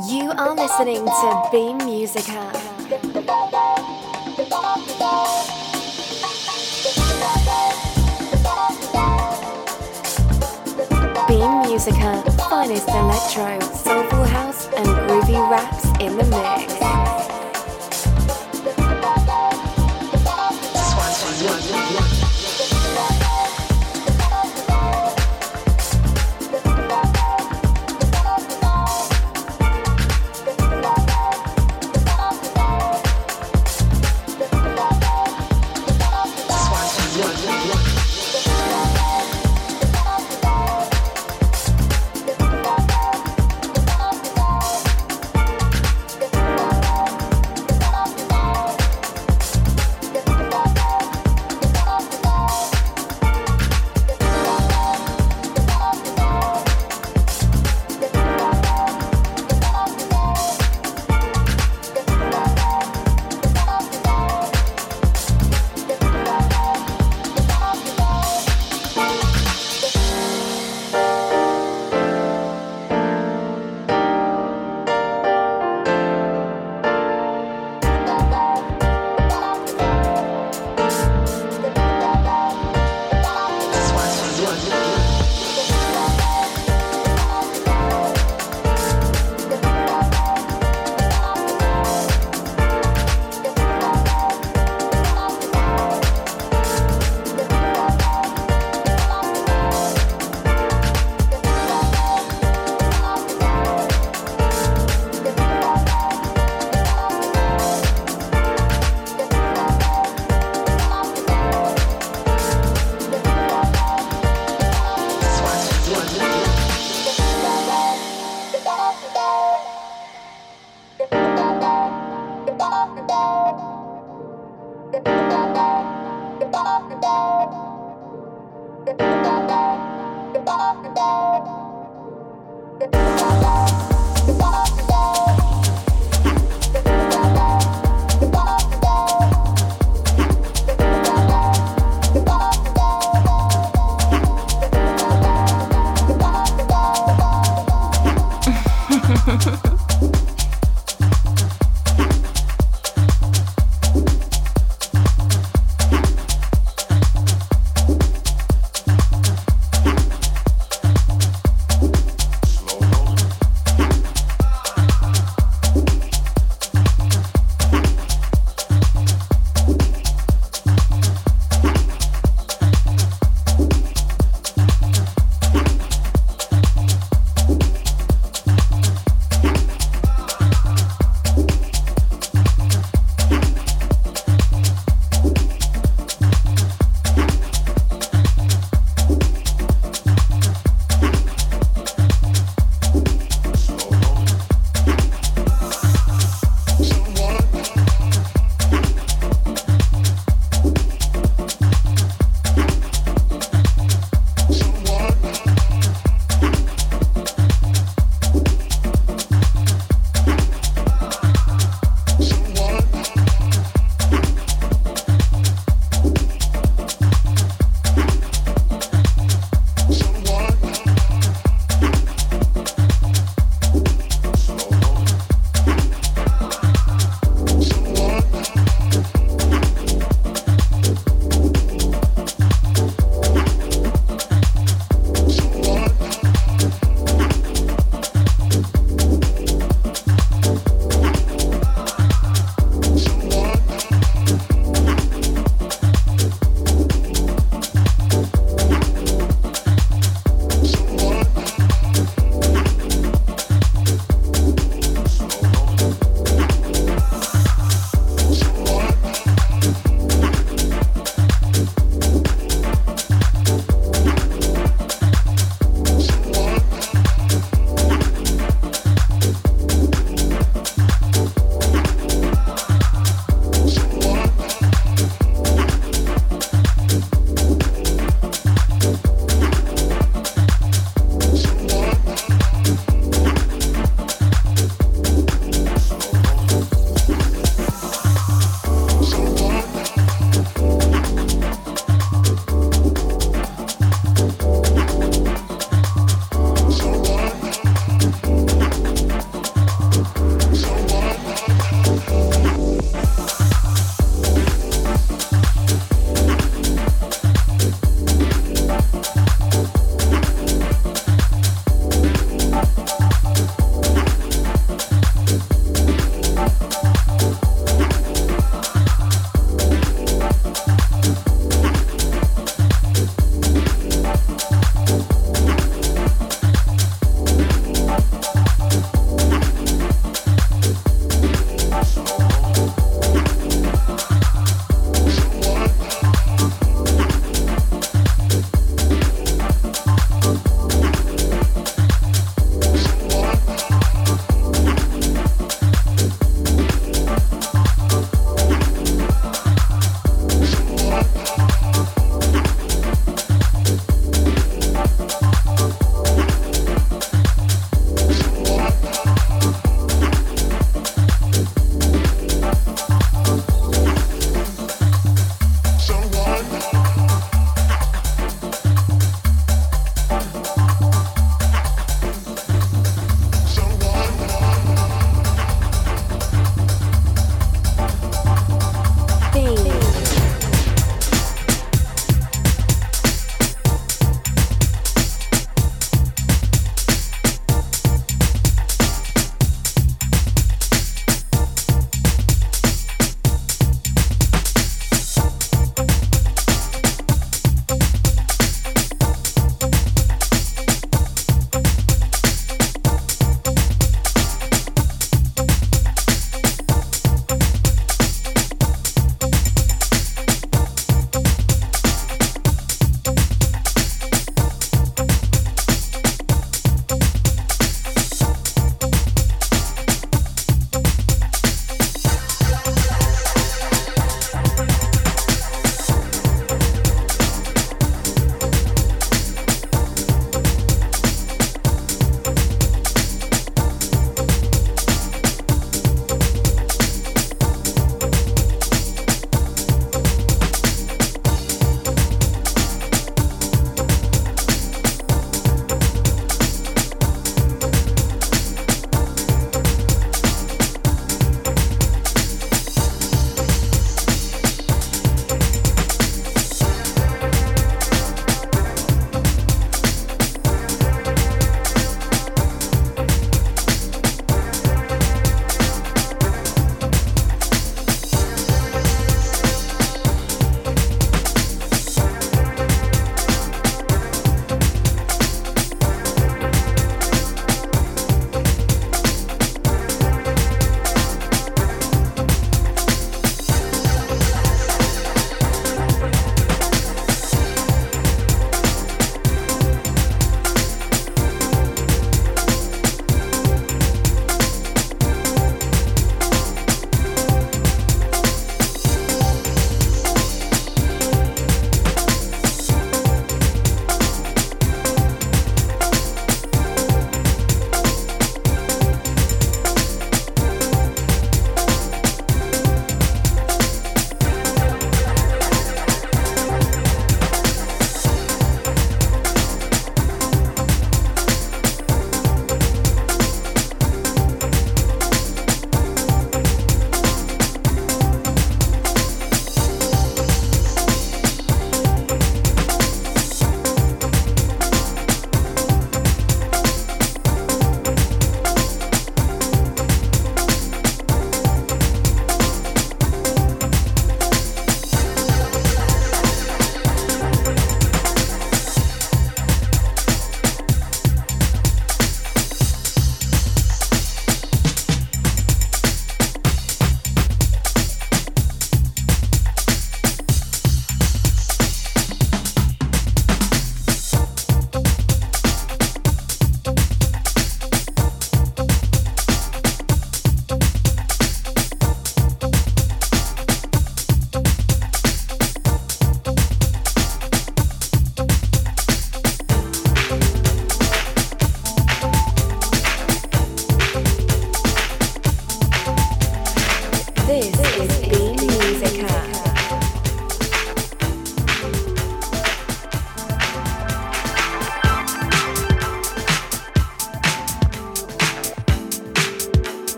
You are listening to Beam Musica. Beam Musica, finest electro, soulful house and groovy raps in the mix.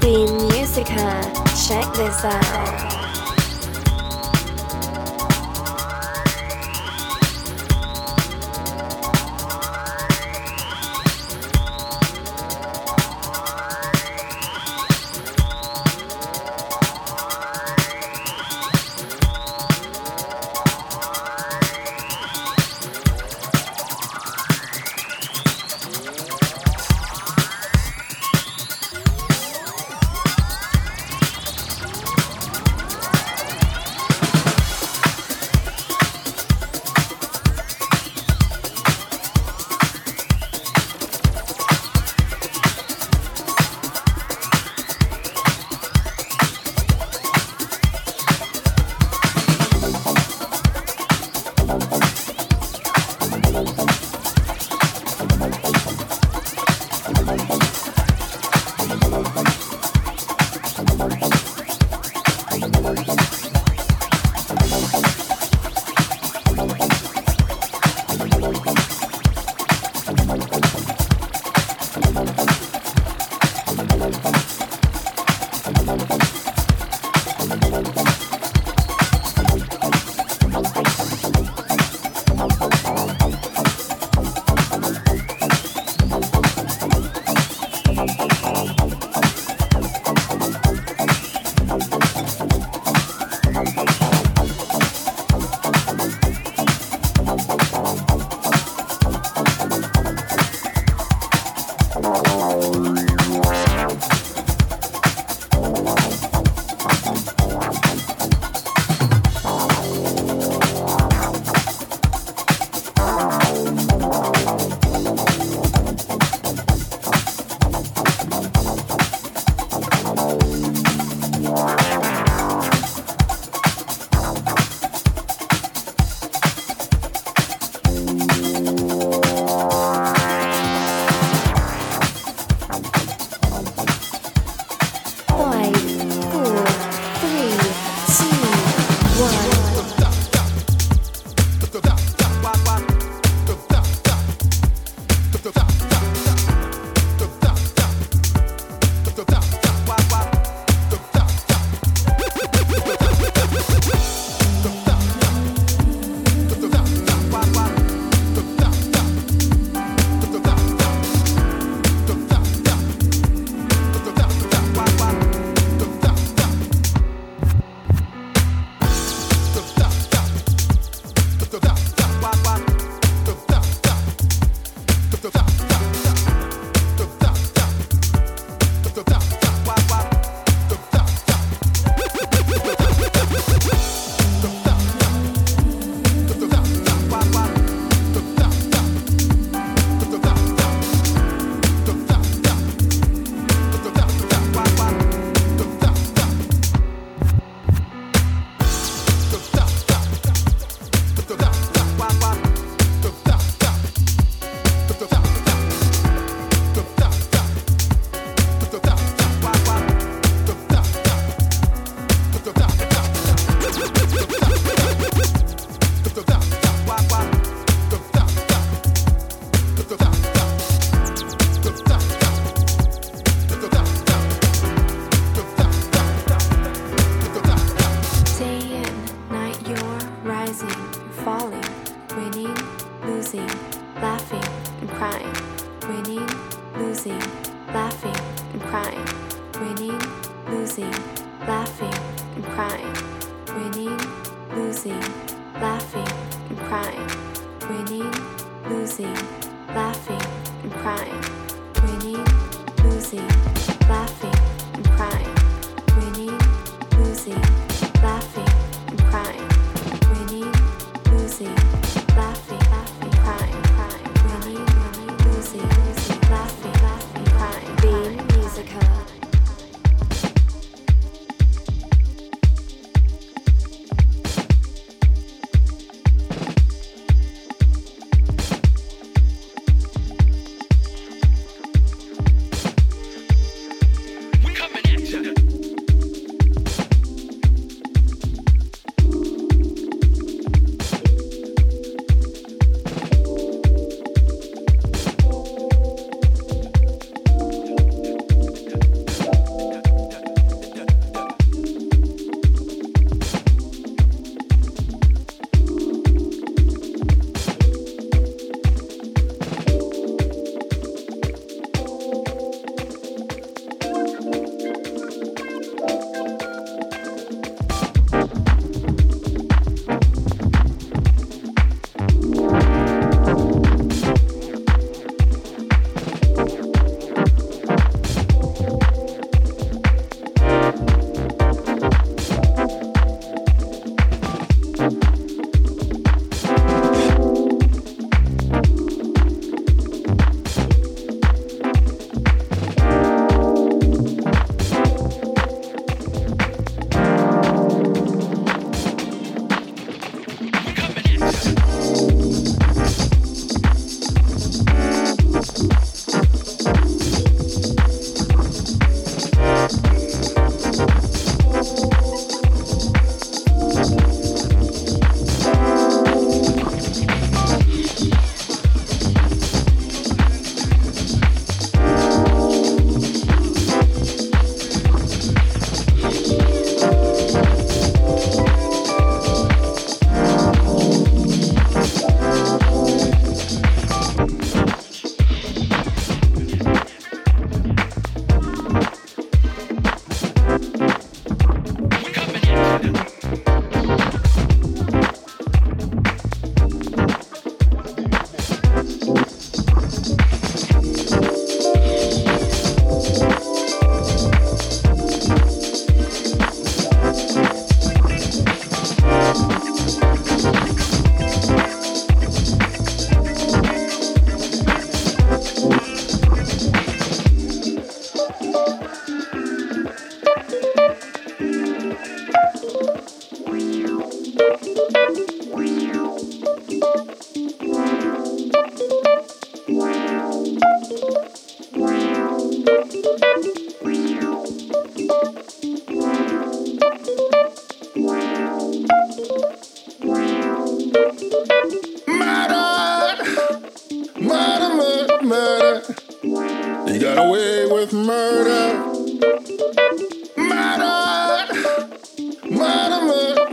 Beam Musica, check this out.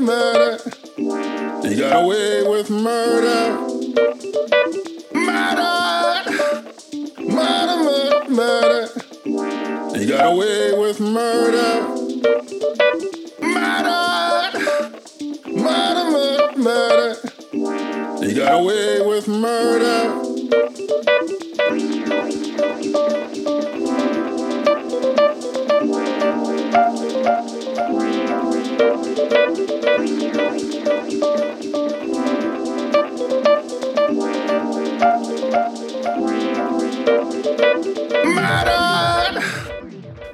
murder. You got away with murder. Murder. Murder, murder, murder. You got away with murder. Murder. Murder, murder, murder. You got away with murder. Murder.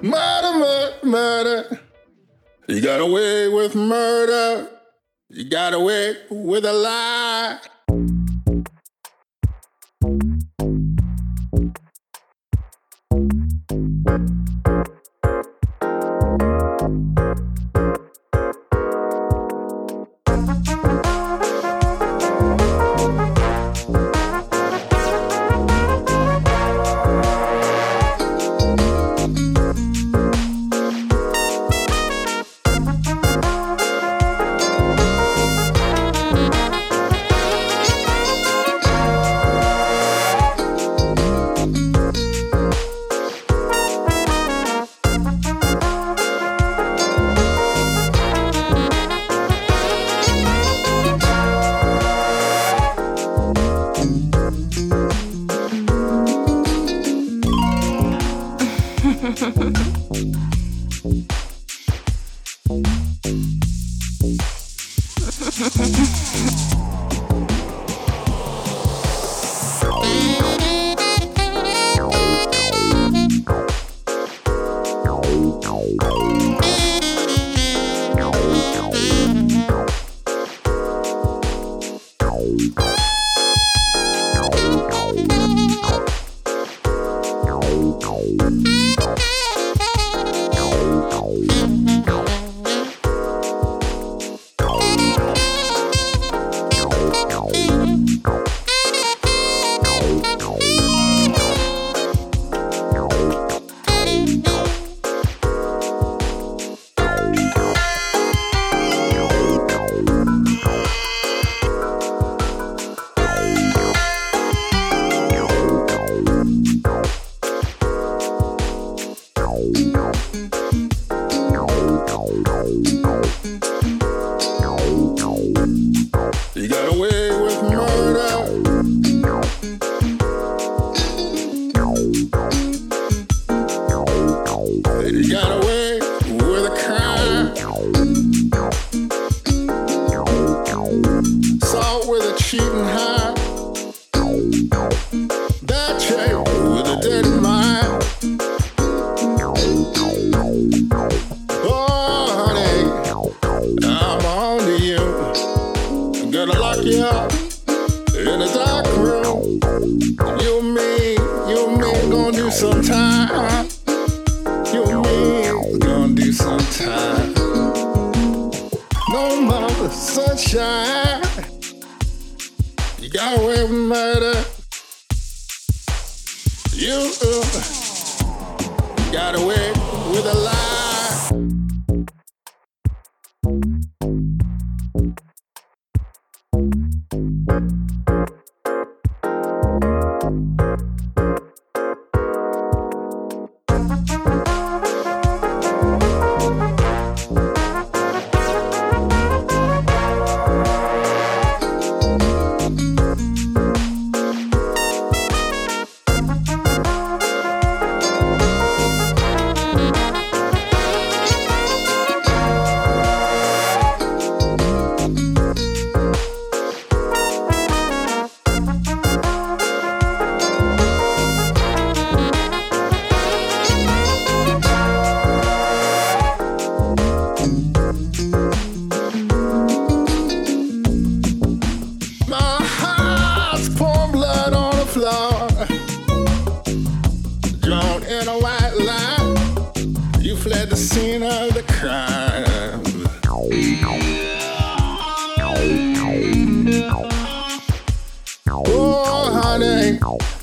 Murder, murder, murder. You got away with murder. You got away with a lie.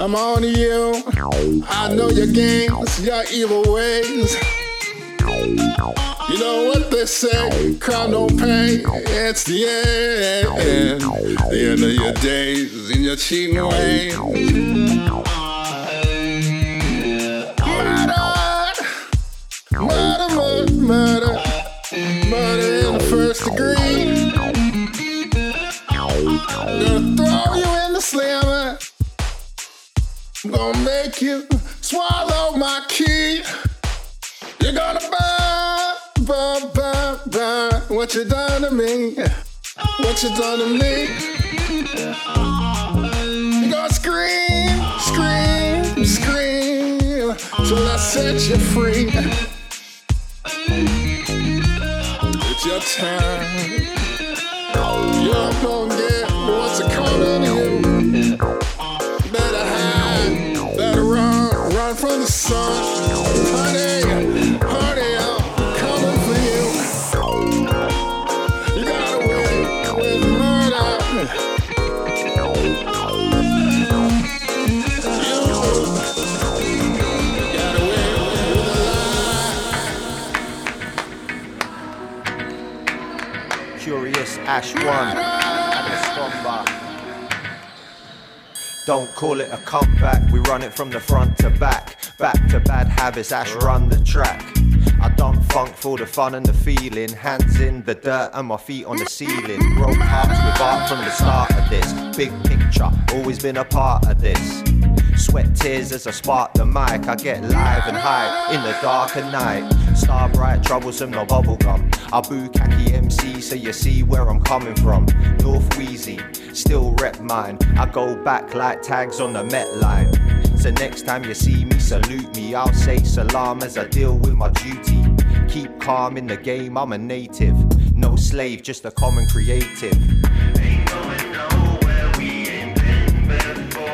I'm on to you. I know your games, your evil ways. You know what they say, crime don't pay, it's the end. The end of your days in your cheating ways. Murder, murder, murder, murder in the first degree. Gonna throw you in the slammer. Gonna make you swallow my key. You're gonna burn, burn, burn, burn. What you done to me? What you done to me? You're gonna scream, scream, scream till I set you free. It's your time. You're gonna get what's coming in. Better hide, better run, run from the sun. Honey, honey, I'm coming for you. You gotta win with Ash one and a. Don't call it a comeback, we run it from the front to back. Back to bad habits, Ash run the track. I dump funk for the fun and the feeling. Hands in the dirt and my feet on the ceiling. Broke hearts with art from the start of this. Big picture, always been a part of this. Sweat tears as I spark the mic. I get live and high in the dark at night. Star bright, troublesome, no bubblegum. I boo khaki MC, so you see where I'm coming from. North Wheezy, still rep mine. I go back like tags on the Met line. So next time you see me, salute me. I'll say salam as I deal with my duty. Keep calm in the game, I'm a native. No slave, just a common creative. Ain't going nowhere, we ain't been before.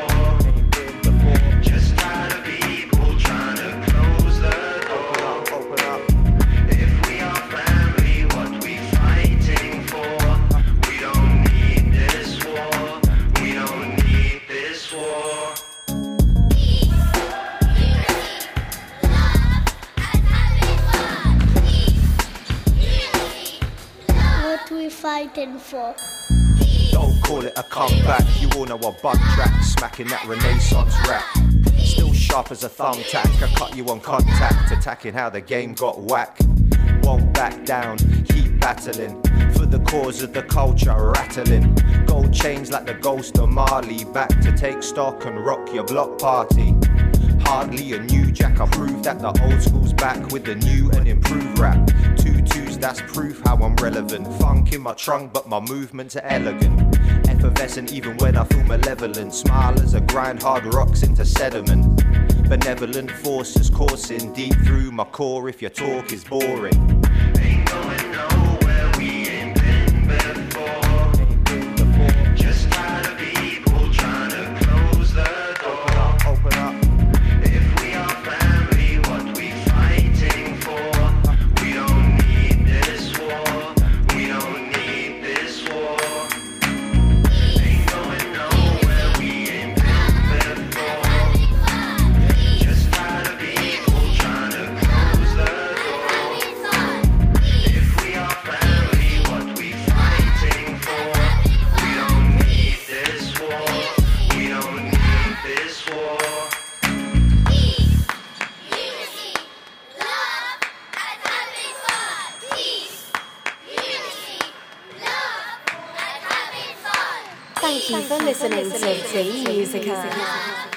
Fighting for. Don't call it a comeback. You all know I bug track, smacking that Renaissance rap. Still sharp as a thumbtack. I cut you on contact, attacking how the game got whack. Won't back down, keep battling for the cause of the culture, rattling. Gold chains like the ghost of Marley. Back to take stock and rock your block party. Hardly a new jack, I prove that the old school's back with the new and improved rap. 2 twos, that's proof how I'm relevant. Funk in my trunk, but my movements are elegant. Effervescent even when I feel malevolent. Smile as I grind hard rocks into sediment. Benevolent forces coursing deep through my core if your talk is boring. Ain't going nowhere, we ain't been before. Just gotta be. Thank you for listening to Beam Musica.